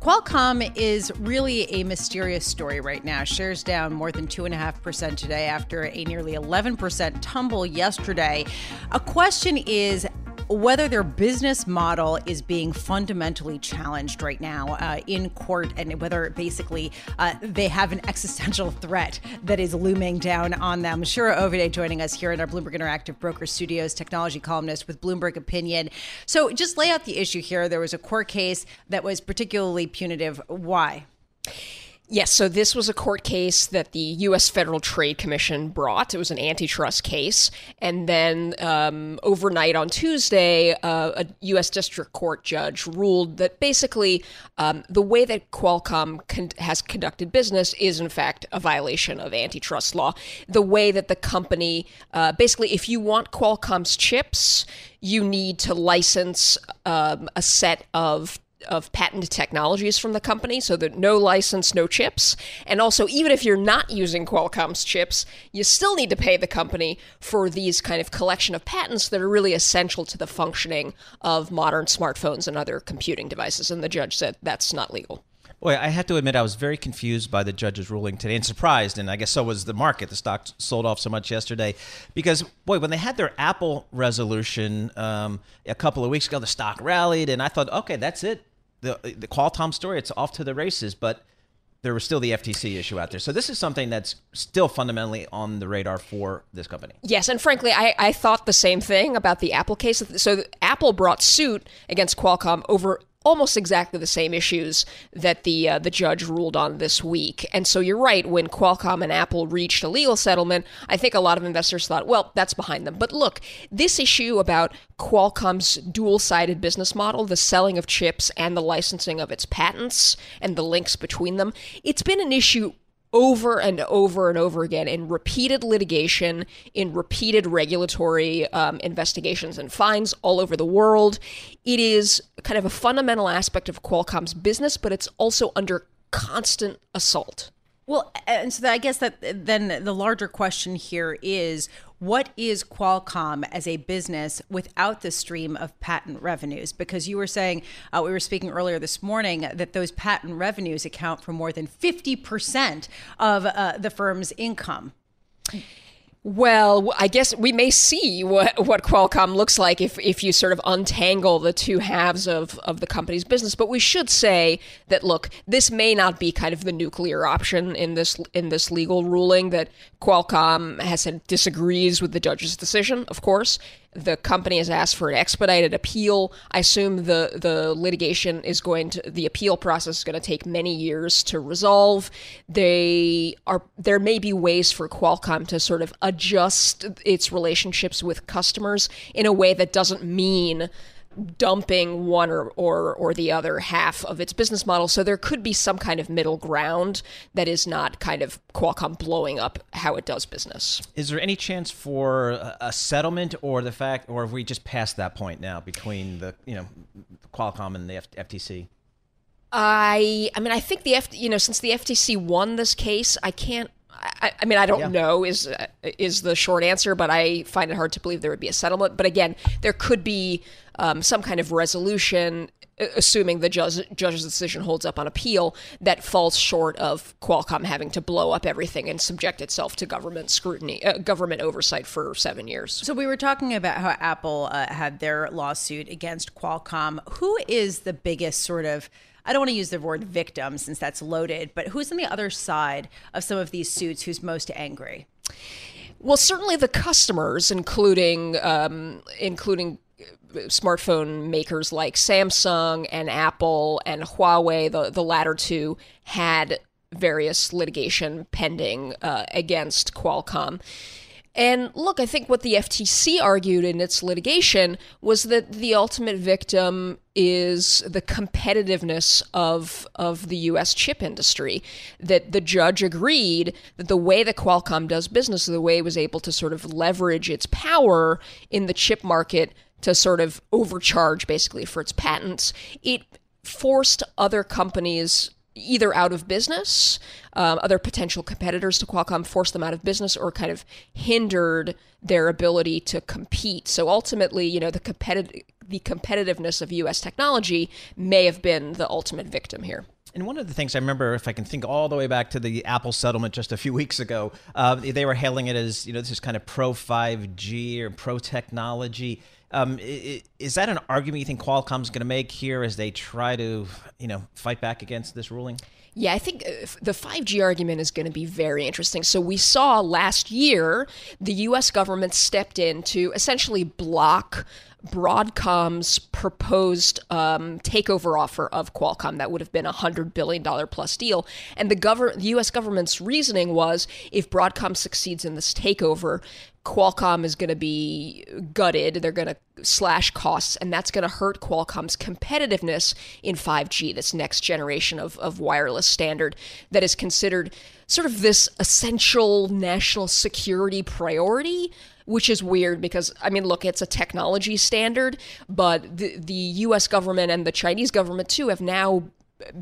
Qualcomm is really a mysterious story right now. Shares down more than 2.5% today after a nearly 11% tumble yesterday. A question is whether their business model is being fundamentally challenged right now in court, and whether basically they have an existential threat that is looming down on them. Shira Ovide joining us here in our Bloomberg Interactive Broker Studios, technology columnist with Bloomberg Opinion. So just lay out the issue here. There was a court case that was particularly punitive. Why? Yes, so this was a court case that the U.S. Federal Trade Commission brought. It was an antitrust case. And then overnight on Tuesday, a U.S. District Court judge ruled that basically the way that Qualcomm has conducted business is, in fact, a violation of antitrust law. The way that the company, basically, if you want Qualcomm's chips, you need to license a set of patented technologies from the company, so that no license, no chips. And also, even if you're not using Qualcomm's chips, you still need to pay the company for these kind of collection of patents that are really essential to the functioning of modern smartphones and other computing devices. And the judge said that's not legal. Boy, I had to admit I was very confused by the judge's ruling today and surprised, and I guess so was the market. The stock sold off so much yesterday because, boy, when they had their Apple resolution a couple of weeks ago, the stock rallied, and I thought, okay, that's it. The Qualcomm story, it's off to the races, but there was still the FTC issue out there. So this is something that's still fundamentally on the radar for this company. Yes, and frankly, I thought the same thing about the Apple case. So Apple brought suit against Qualcomm over almost exactly the same issues that the judge ruled on this week. And so you're right, when Qualcomm and Apple reached a legal settlement, I think a lot of investors thought, well, that's behind them. But look, this issue about Qualcomm's dual-sided business model, the selling of chips and the licensing of its patents and the links between them, it's been an issue over and over and over again in repeated litigation, in repeated regulatory investigations and fines all over the world. It is kind of a fundamental aspect of Qualcomm's business, but it's also under constant assault. Well, and so I guess that then the larger question here is, what is Qualcomm as a business without the stream of patent revenues? Because you were saying, we were speaking earlier this morning, that those patent revenues account for more than 50% of the firm's income. Well, I guess we may see what Qualcomm looks like if you sort of untangle the two halves of the company's business. But we should say that, look, this may not be kind of the nuclear option in this legal ruling, that Qualcomm has said disagrees with the judge's decision, of course. The company has asked for an expedited appeal. I assume the litigation is going to, the appeal process is going to take many years to resolve. There may be ways for Qualcomm to sort of adjust its relationships with customers in a way that doesn't mean dumping one or the other half of its business model. So there could be some kind of middle ground that is not kind of Qualcomm blowing up how it does business. Is there any chance for a settlement, or the fact, or have we just passed that point now between the Qualcomm and the FTC? I mean, I think since the FTC won this case, I can't. I mean, I don't know is the short answer, but I find it hard to believe there would be a settlement. But again, there could be some kind of resolution, assuming the judge's decision holds up on appeal, that falls short of Qualcomm having to blow up everything and subject itself to government scrutiny, government oversight for 7 years. So we were talking about how Apple had their lawsuit against Qualcomm. Who is the biggest sort of, I don't want to use the word victim since that's loaded, but who's on the other side of some of these suits who's most angry? Well, certainly the customers, including smartphone makers like Samsung and Apple and Huawei, the latter two had various litigation pending against Qualcomm. And look, I think what the FTC argued in its litigation was that the ultimate victim is the competitiveness of the U.S. chip industry, that the judge agreed that the way that Qualcomm does business, the way it was able to sort of leverage its power in the chip market to sort of overcharge basically for its patents, it forced other companies either out of business, other potential competitors to Qualcomm, forced them out of business or kind of hindered their ability to compete. So ultimately, you know, the competitiveness of U.S. technology may have been the ultimate victim here. And one of the things I remember, if I can think all the way back to the Apple settlement just a few weeks ago, they were hailing it as, you know, this is kind of pro-5G or pro-technology. Is that an argument you think Qualcomm's going to make here as they try to, you know, fight back against this ruling? Yeah, I think the 5G argument is going to be very interesting. So we saw last year the U.S. government stepped in to essentially block Broadcom's proposed takeover offer of Qualcomm. That would have been a $100 billion plus deal. And the U.S. government's reasoning was if Broadcom succeeds in this takeover, Qualcomm is going to be gutted. They're going to slash costs, and that's going to hurt Qualcomm's competitiveness in 5G, this next generation of wireless standard that is considered sort of this essential national security priority, which is weird because, I mean, look, it's a technology standard, but the U.S. government and the Chinese government, too, have now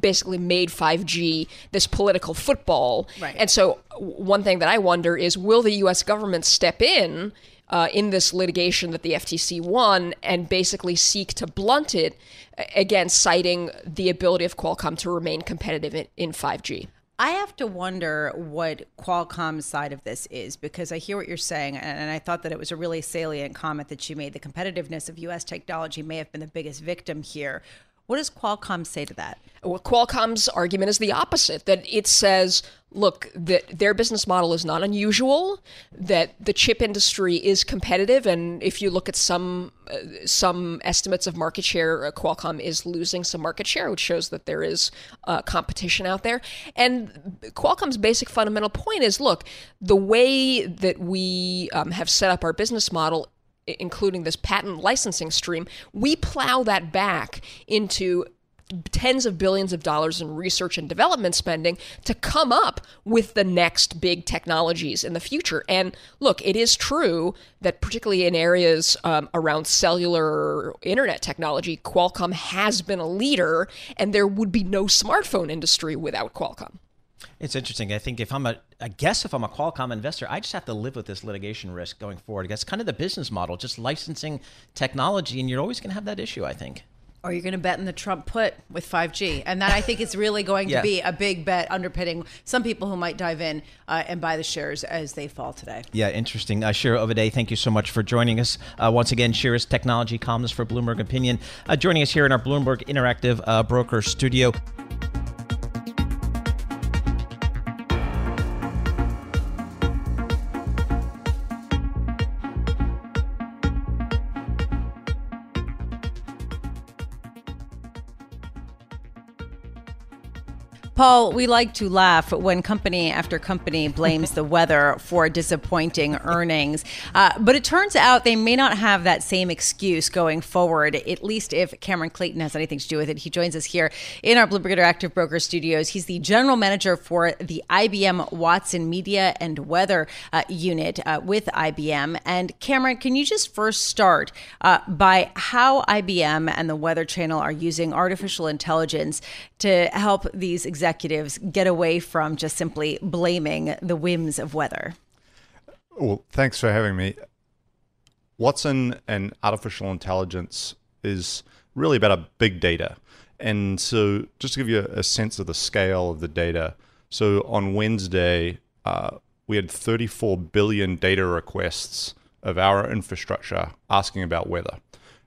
basically made 5G this political football. Right. And so one thing that I wonder is, will the U.S. government step in this litigation that the FTC won and basically seek to blunt it, again, citing the ability of Qualcomm to remain competitive in 5G? I have to wonder what Qualcomm's side of this is, because I hear what you're saying, and I thought that it was a really salient comment that you made. The competitiveness of U.S. technology may have been the biggest victim here. What does Qualcomm say to that? Well, Qualcomm's argument is the opposite, that it says, look, that their business model is not unusual, that the chip industry is competitive, and if you look at some estimates of market share, Qualcomm is losing some market share, which shows that there is competition out there. And Qualcomm's basic fundamental point is, look, the way that we have set up our business model, including this patent licensing stream, we plow that back into tens of billions of dollars in research and development spending to come up with the next big technologies in the future. And look, it is true that particularly in areas around cellular internet technology, Qualcomm has been a leader, and there would be no smartphone industry without Qualcomm. It's interesting. I think if I'm a Qualcomm investor, I just have to live with this litigation risk going forward. That's kind of the business model, just licensing technology, and you're always going to have that issue, I think. Or you're going to bet in the Trump put with 5G. And that, I think, is really going to be a big bet underpinning some people who might dive in and buy the shares as they fall today. Yeah, interesting. Shira Ovide, thank you so much for joining us. Once again, Shira's technology columnist for Bloomberg Opinion, joining us here in our Bloomberg Interactive Broker Studio. Paul, we like to laugh when company after company blames the weather for disappointing earnings. But it turns out they may not have that same excuse going forward, at least if Cameron Clayton has anything to do with it. He joins us here in our Bloomberg Interactive Broker Studios. He's the general manager for the IBM Watson Media and Weather unit with IBM. And Cameron, can you just first start by how IBM and the Weather Channel are using artificial intelligence to help these executives executives get away from just simply blaming the whims of weather? Well, thanks for having me. Watson and artificial intelligence is really about big data. And so just to give you a sense of the scale of the data, so on Wednesday, we had 34 billion data requests of our infrastructure asking about weather.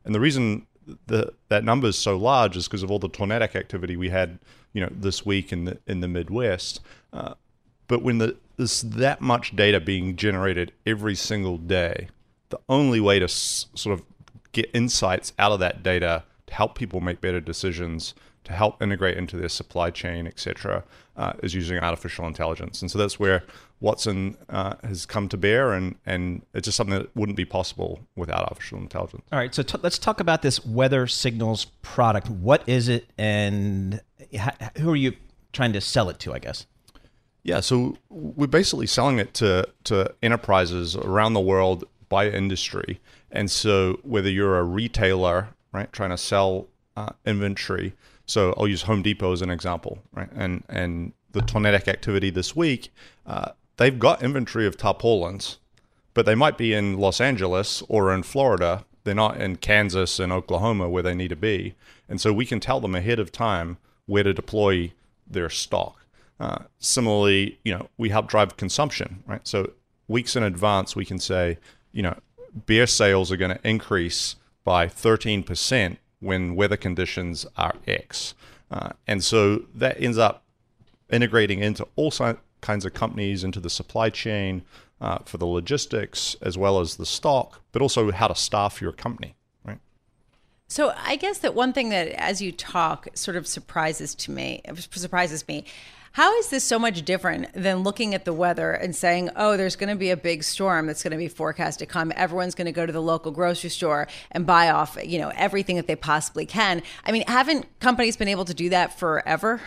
And the reason that number is so large is because of all the tornadic activity we had, this week in the Midwest. But when there's that much data being generated every single day, the only way to sort of get insights out of that data to help people make better decisions, to help integrate into their supply chain, et cetera, is using artificial intelligence. And so that's where Watson has come to bear, and it's just something that wouldn't be possible without artificial intelligence. All right, so let's talk about this Weather Signals product. What is it, and who are you trying to sell it to, I guess? Yeah, so we're basically selling it to enterprises around the world by industry. And so whether you're a retailer, right, trying to sell inventory, so I'll use Home Depot as an example, right? And the tornadic activity this week, they've got inventory of tarpaulins, but they might be in Los Angeles or in Florida. They're not in Kansas and Oklahoma where they need to be. And so we can tell them ahead of time where to deploy their stock. Similarly, we help drive consumption, right? So weeks in advance, we can say, beer sales are going to increase by 13% when weather conditions are X. And so that ends up integrating into all kinds of companies, into the supply chain for the logistics, as well as the stock, but also how to staff your company, right? So I guess that one thing that, as you talk, sort of surprises me, how is this so much different than looking at the weather and saying, oh, there's going to be a big storm that's going to be forecast to come. Everyone's going to go to the local grocery store and buy off, everything that they possibly can. I mean, haven't companies been able to do that forever?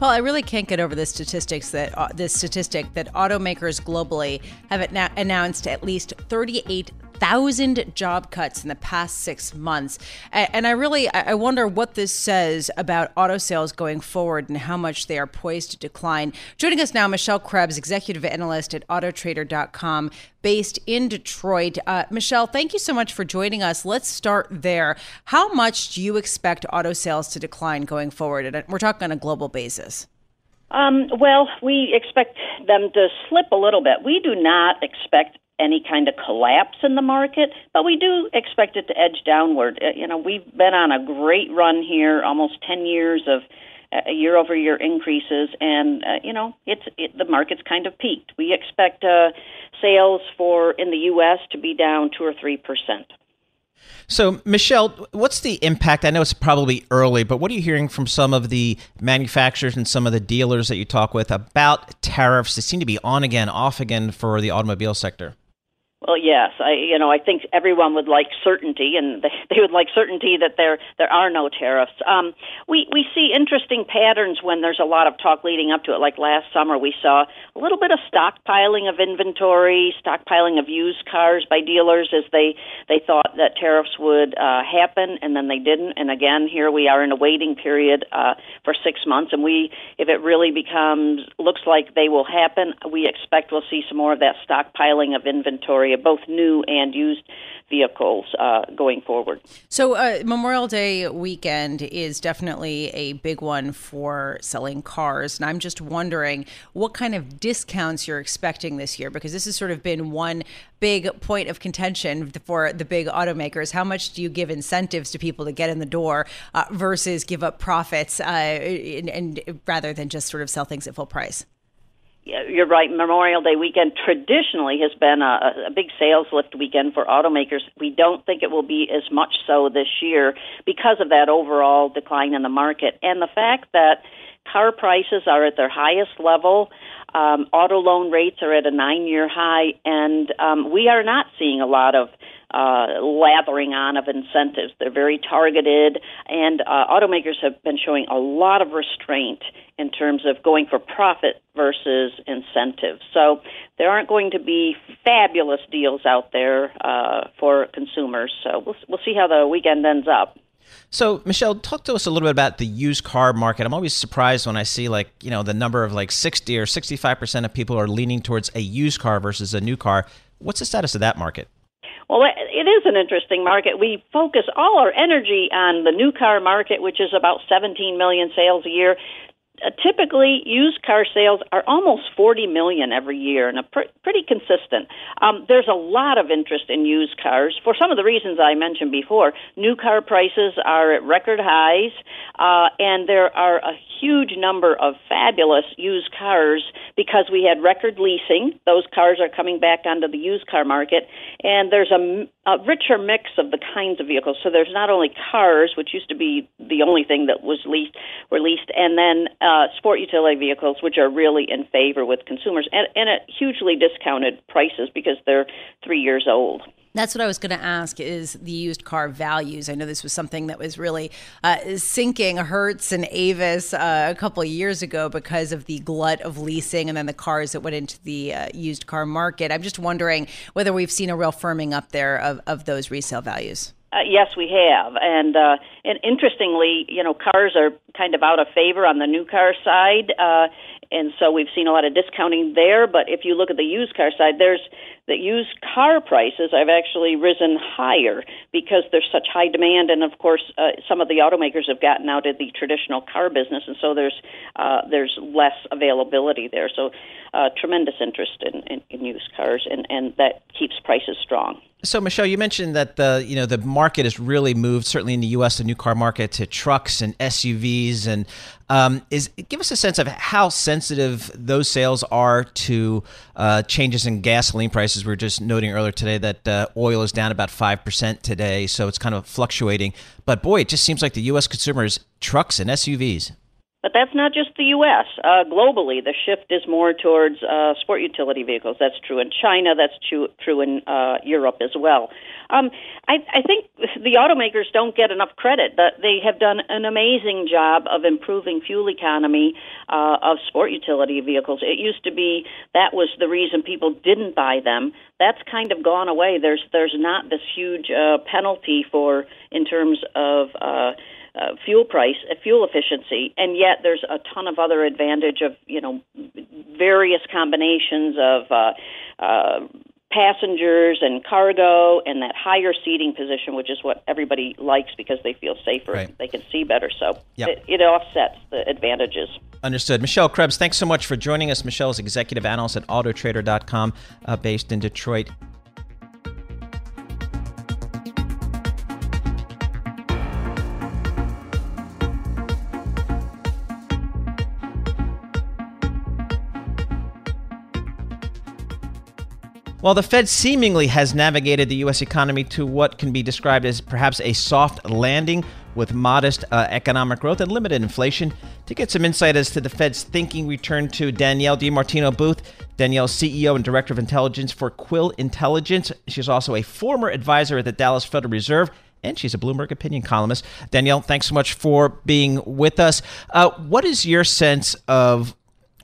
Well, I really can't get over the statistics that automakers globally have announced at least 38,000 job cuts in the past 6 months. And I wonder what this says about auto sales going forward and how much they are poised to decline. Joining us now, Michelle Krebs, executive analyst at Autotrader.com, based in Detroit. Michelle, thank you so much for joining us. Let's start there. How much do you expect auto sales to decline going forward? And we're talking on a global basis. Well, we expect them to slip a little bit. We do not expect any kind of collapse in the market, but we do expect it to edge downward. We've been on a great run here, almost 10 years of year-over-year increases, and the market's kind of peaked. We expect sales in the U.S. to be down 2 or 3%. So, Michelle, what's the impact? I know it's probably early, but what are you hearing from some of the manufacturers and some of the dealers that you talk with about tariffs? They seem to be on again, off again for the automobile sector. Well, yes, I think everyone would like certainty, and they would like certainty that there are no tariffs. We see interesting patterns when there's a lot of talk leading up to it. Like last summer, we saw a little bit of stockpiling of inventory, stockpiling of used cars by dealers as they thought that tariffs would happen, and then they didn't. And again, here we are in a waiting period for 6 months, and if it really looks like they will happen, we expect we'll see some more of that stockpiling of inventory of both new and used vehicles going forward. So Memorial Day weekend is definitely a big one for selling cars. And I'm just wondering what kind of discounts you're expecting this year, because this has sort of been one big point of contention for the big automakers. How much do you give incentives to people to get in the door versus give up profits and rather than just sort of sell things at full price? You're right. Memorial Day weekend traditionally has been a big sales lift weekend for automakers. We don't think it will be as much so this year because of that overall decline in the market. And the fact that car prices are at their highest level, auto loan rates are at a 9-year high, and we are not seeing a lot of lathering on of incentives. They're very targeted, and automakers have been showing a lot of restraint in terms of going for profit versus incentives. So there aren't going to be fabulous deals out there for consumers. So we'll see how the weekend ends up. So, Michelle, talk to us a little bit about the used car market. I'm always surprised when I see the number of 60 or 65% of people are leaning towards a used car versus a new car. What's the status of that market? Well, it is an interesting market. We focus all our energy on the new car market, which is about 17 million sales a year. Typically, used car sales are almost 40 million every year, and pretty consistent. There's a lot of interest in used cars for some of the reasons I mentioned before. New car prices are at record highs, and there are a huge number of fabulous used cars because we had record leasing. Those cars are coming back onto the used car market, and there's a richer mix of the kinds of vehicles. So there's not only cars, which used to be the only thing that was leased, and then sport utility vehicles, which are really in favor with consumers, and at hugely discounted prices because they're 3 years old. That's what I was going to ask, is the used car values. I know this was something that was really sinking Hertz and Avis a couple of years ago because of the glut of leasing and then the cars that went into the used car market. I'm just wondering whether we've seen a real firming up there of those resale values. Yes, we have. And interestingly, you know, cars are kind of out of favor on the new car side. And so we've seen a lot of discounting there. But if you look at the used car side, the used car prices have actually risen higher because there's such high demand. And, of course, some of the automakers have gotten out of the traditional car business, and so there's less availability there. So tremendous interest in used cars, and that keeps prices strong. So, Michelle, you mentioned that the market has really moved, certainly in the U.S., the new car market, to trucks and SUVs. And give us a sense of how sensitive those sales are to changes in gasoline prices. We were just noting earlier today that oil is down about 5% today, so it's kind of fluctuating. But, boy, it just seems like the U.S. consumers, trucks and SUVs. But that's not just the U.S. Globally, the shift is more towards sport utility vehicles. That's true in China. That's true in Europe as well. I think the automakers don't get enough credit. They have done an amazing job of improving fuel economy of sport utility vehicles. It used to be that was the reason people didn't buy them. That's kind of gone away. There's not this huge penalty for in terms of fuel price, fuel efficiency, and yet there's a ton of other advantage of, you know, various combinations of passengers and cargo and that higher seating position, which is what everybody likes because they feel safer. Right. They can see better. So it offsets the advantages. Understood. Michelle Krebs, thanks so much for joining us. Michelle is executive analyst at Autotrader.com based in Detroit. While the Fed seemingly has navigated the U.S. economy to what can be described as perhaps a soft landing with modest economic growth and limited inflation, to get some insight as to the Fed's thinking, we turn to Danielle DiMartino Booth. Danielle's CEO and Director of Intelligence for Quill Intelligence. She's also a former advisor at the Dallas Federal Reserve, and she's a Bloomberg opinion columnist. Danielle, thanks so much for being with us. What is your sense of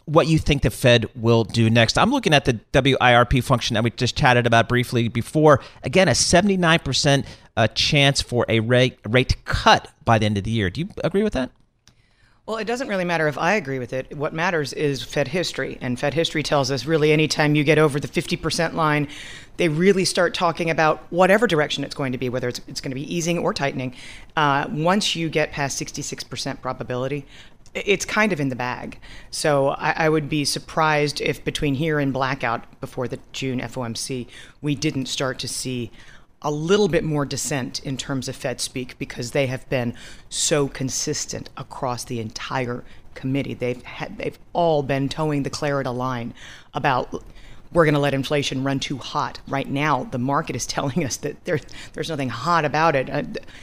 what you think the Fed will do next? I'm looking at the WIRP function that we just chatted about briefly before. Again, a 79% chance for a rate cut by the end of the year. Do you agree with that? Well, it doesn't really matter if I agree with it. What matters is Fed history. And Fed history tells us really anytime you get over the 50% line, they really start talking about whatever direction it's going to be, whether it's going to be easing or tightening. Once you get past 66% probability, it's kind of in the bag. So I would be surprised if between here and blackout before the June FOMC, we didn't start to see a little bit more dissent in terms of Fed speak, because they have been so consistent across the entire committee. They've all been towing the Clarida line about, we're going to let inflation run too hot. Right now, the market is telling us that there's nothing hot about it.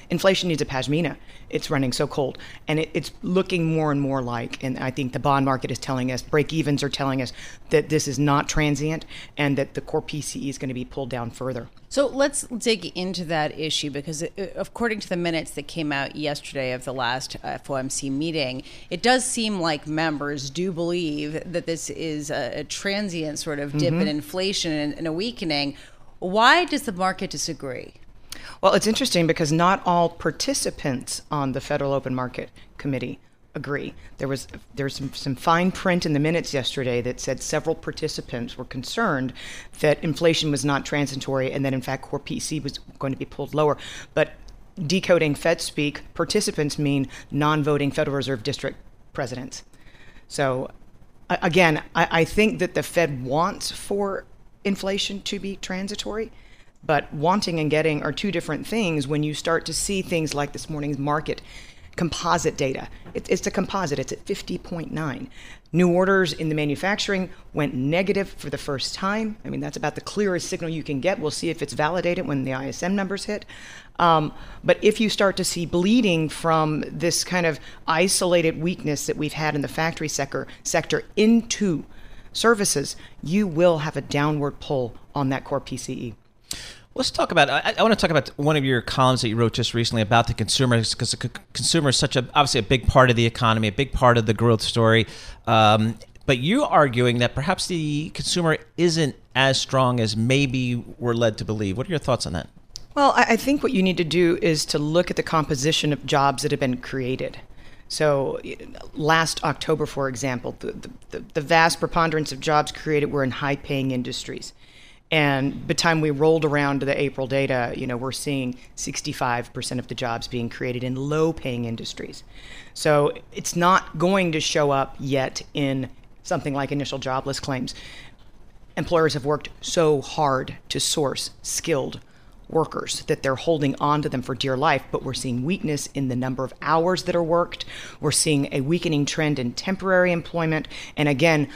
Inflation needs a pashmina. It's running so cold. And it's looking more and more like, and I think the bond market is telling us, break-evens are telling us that this is not transient and that the core PCE is going to be pulled down further. So let's dig into that issue, because according to the minutes that came out yesterday of the last FOMC meeting, it does seem like members do believe that this is a transient sort of dip in inflation and a weakening. Why does the market disagree? Well, it's interesting because not all participants on the Federal Open Market Committee agree. There was some fine print in the minutes yesterday that said several participants were concerned that inflation was not transitory and that, in fact, core PCE was going to be pulled lower. But decoding Fed speak, participants mean non-voting Federal Reserve District presidents. So again, I think that the Fed wants for inflation to be transitory, but wanting and getting are two different things. When you start to see things like this morning's Markit composite data, it's a composite, it's at 50.9. New orders in the manufacturing went negative for the first time. I mean, that's about the clearest signal you can get. We'll see if it's validated when the ISM numbers hit. But if you start to see bleeding from this kind of isolated weakness that we've had in the factory sector into services, you will have a downward pull on that core PCE. Let's talk about, I want to talk about one of your columns that you wrote just recently about the consumer, because the consumer is such a, obviously a big part of the economy, a big part of the growth story. But you arguing that perhaps the consumer isn't as strong as maybe we're led to believe. What are your thoughts on that? Well, I think what you need to do is to look at the composition of jobs that have been created. So last October, for example, the vast preponderance of jobs created were in high-paying industries. And by the time we rolled around to the April data, you know, we're seeing 65% of the jobs being created in low-paying industries. So it's not going to show up yet in something like initial jobless claims. Employers have worked so hard to source skilled workers that they're holding on to them for dear life, but we're seeing weakness in the number of hours that are worked. We're seeing a weakening trend in temporary employment. And again,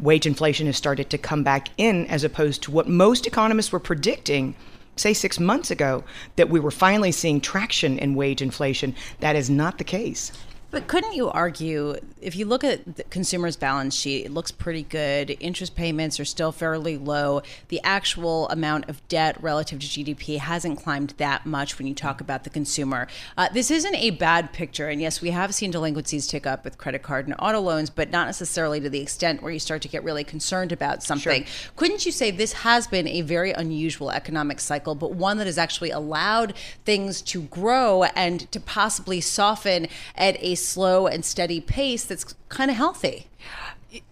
wage inflation has started to come back in as opposed to what most economists were predicting, say 6 months ago, that we were finally seeing traction in wage inflation. That is not the case. But couldn't you argue, if you look at the consumer's balance sheet, it looks pretty good. Interest payments are still fairly low. The actual amount of debt relative to GDP hasn't climbed that much when you talk about the consumer. This isn't a bad picture. And yes, we have seen delinquencies tick up with credit card and auto loans, but not necessarily to the extent where you start to get really concerned about something. Sure. Couldn't you say this has been a very unusual economic cycle, but one that has actually allowed things to grow and to possibly soften at a slow and steady pace that's kind of healthy?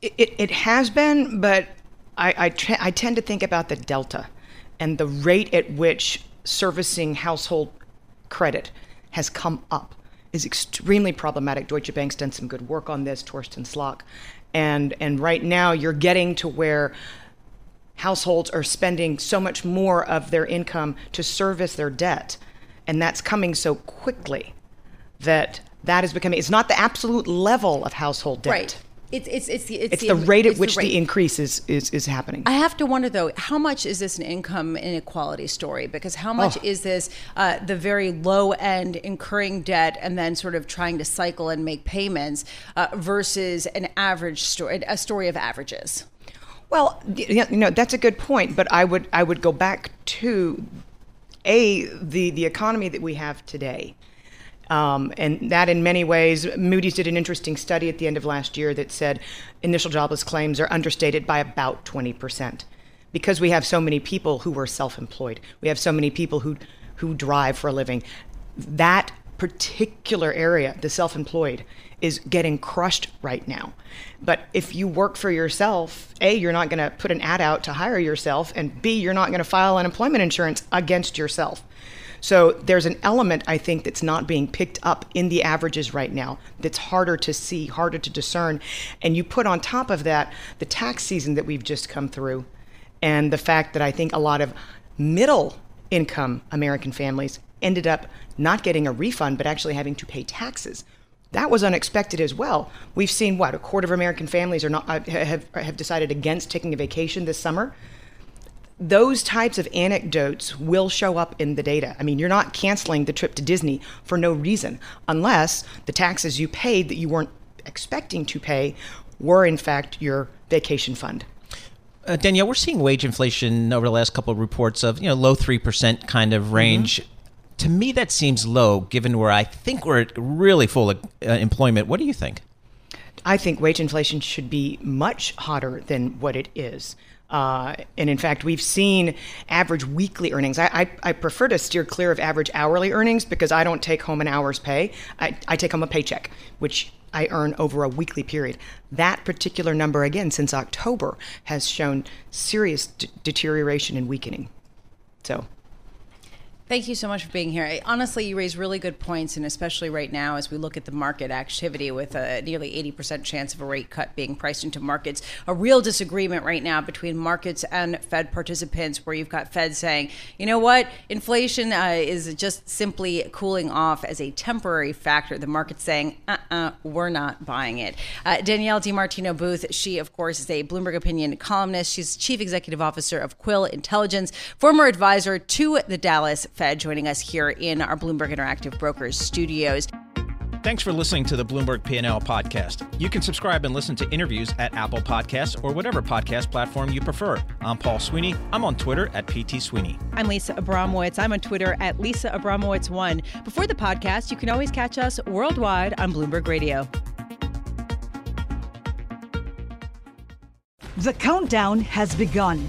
It has been, but I tend to think about the delta and the rate at which servicing household credit has come up is extremely problematic. Deutsche Bank's done some good work on this, Torsten Slock. And right now you're getting to where households are spending so much more of their income to service their debt. And that's coming so quickly that is becoming, it's not the absolute level of household debt. Right. It's the rate at which the increase is happening. I have to wonder, though, how much is this an income inequality story? Because how much is this the very low end incurring debt and then sort of trying to cycle and make payments versus an average story, a story of averages? Well, you know, that's a good point. But I would go back to, the economy that we have today. And that in many ways, Moody's did an interesting study at the end of last year that said initial jobless claims are understated by about 20% because we have so many people who are self-employed. We have so many people who drive for a living. That particular area, the self-employed, is getting crushed right now. But if you work for yourself, A, you're not going to put an ad out to hire yourself, and B, you're not going to file unemployment insurance against yourself. So there's an element, I think, that's not being picked up in the averages right now that's harder to see, harder to discern. And you put on top of that the tax season that we've just come through and the fact that I think a lot of middle-income American families ended up not getting a refund but actually having to pay taxes. That was unexpected as well. We've seen, a quarter of American families are not have decided against taking a vacation this summer. Those types of anecdotes will show up in the data. I mean, you're not canceling the trip to Disney for no reason, unless the taxes you paid that you weren't expecting to pay were, in fact, your vacation fund. Danielle, we're seeing wage inflation over the last couple of reports of, low 3% kind of range. Mm-hmm. To me, that seems low, given where I think we're at really full employment. What do you think? I think wage inflation should be much hotter than what it is. And in fact, we've seen average weekly earnings. I prefer to steer clear of average hourly earnings because I don't take home an hour's pay. I take home a paycheck, which I earn over a weekly period. That particular number, again, since October, has shown serious deterioration and weakening. So... Thank you so much for being here. Honestly, you raise really good points, and especially right now as we look at the market activity with a nearly 80% chance of a rate cut being priced into markets. A real disagreement right now between markets and Fed participants, where you've got Fed saying, you know what, inflation is just simply cooling off as a temporary factor. The market's saying, we're not buying it. Danielle DiMartino Booth, she, of course, is a Bloomberg opinion columnist. She's chief executive officer of Quill Intelligence, former advisor to the Dallas Fed, joining us here in our Bloomberg Interactive Brokers studios. Thanks for listening to the Bloomberg P&L podcast. You can subscribe and listen to interviews at Apple Podcasts or whatever podcast platform you prefer. I'm Paul Sweeney. I'm on Twitter at PT Sweeney. I'm Lisa Abramowicz. I'm on Twitter at Lisa Abramowicz1. Before the podcast, you can always catch us worldwide on Bloomberg Radio. The countdown has begun.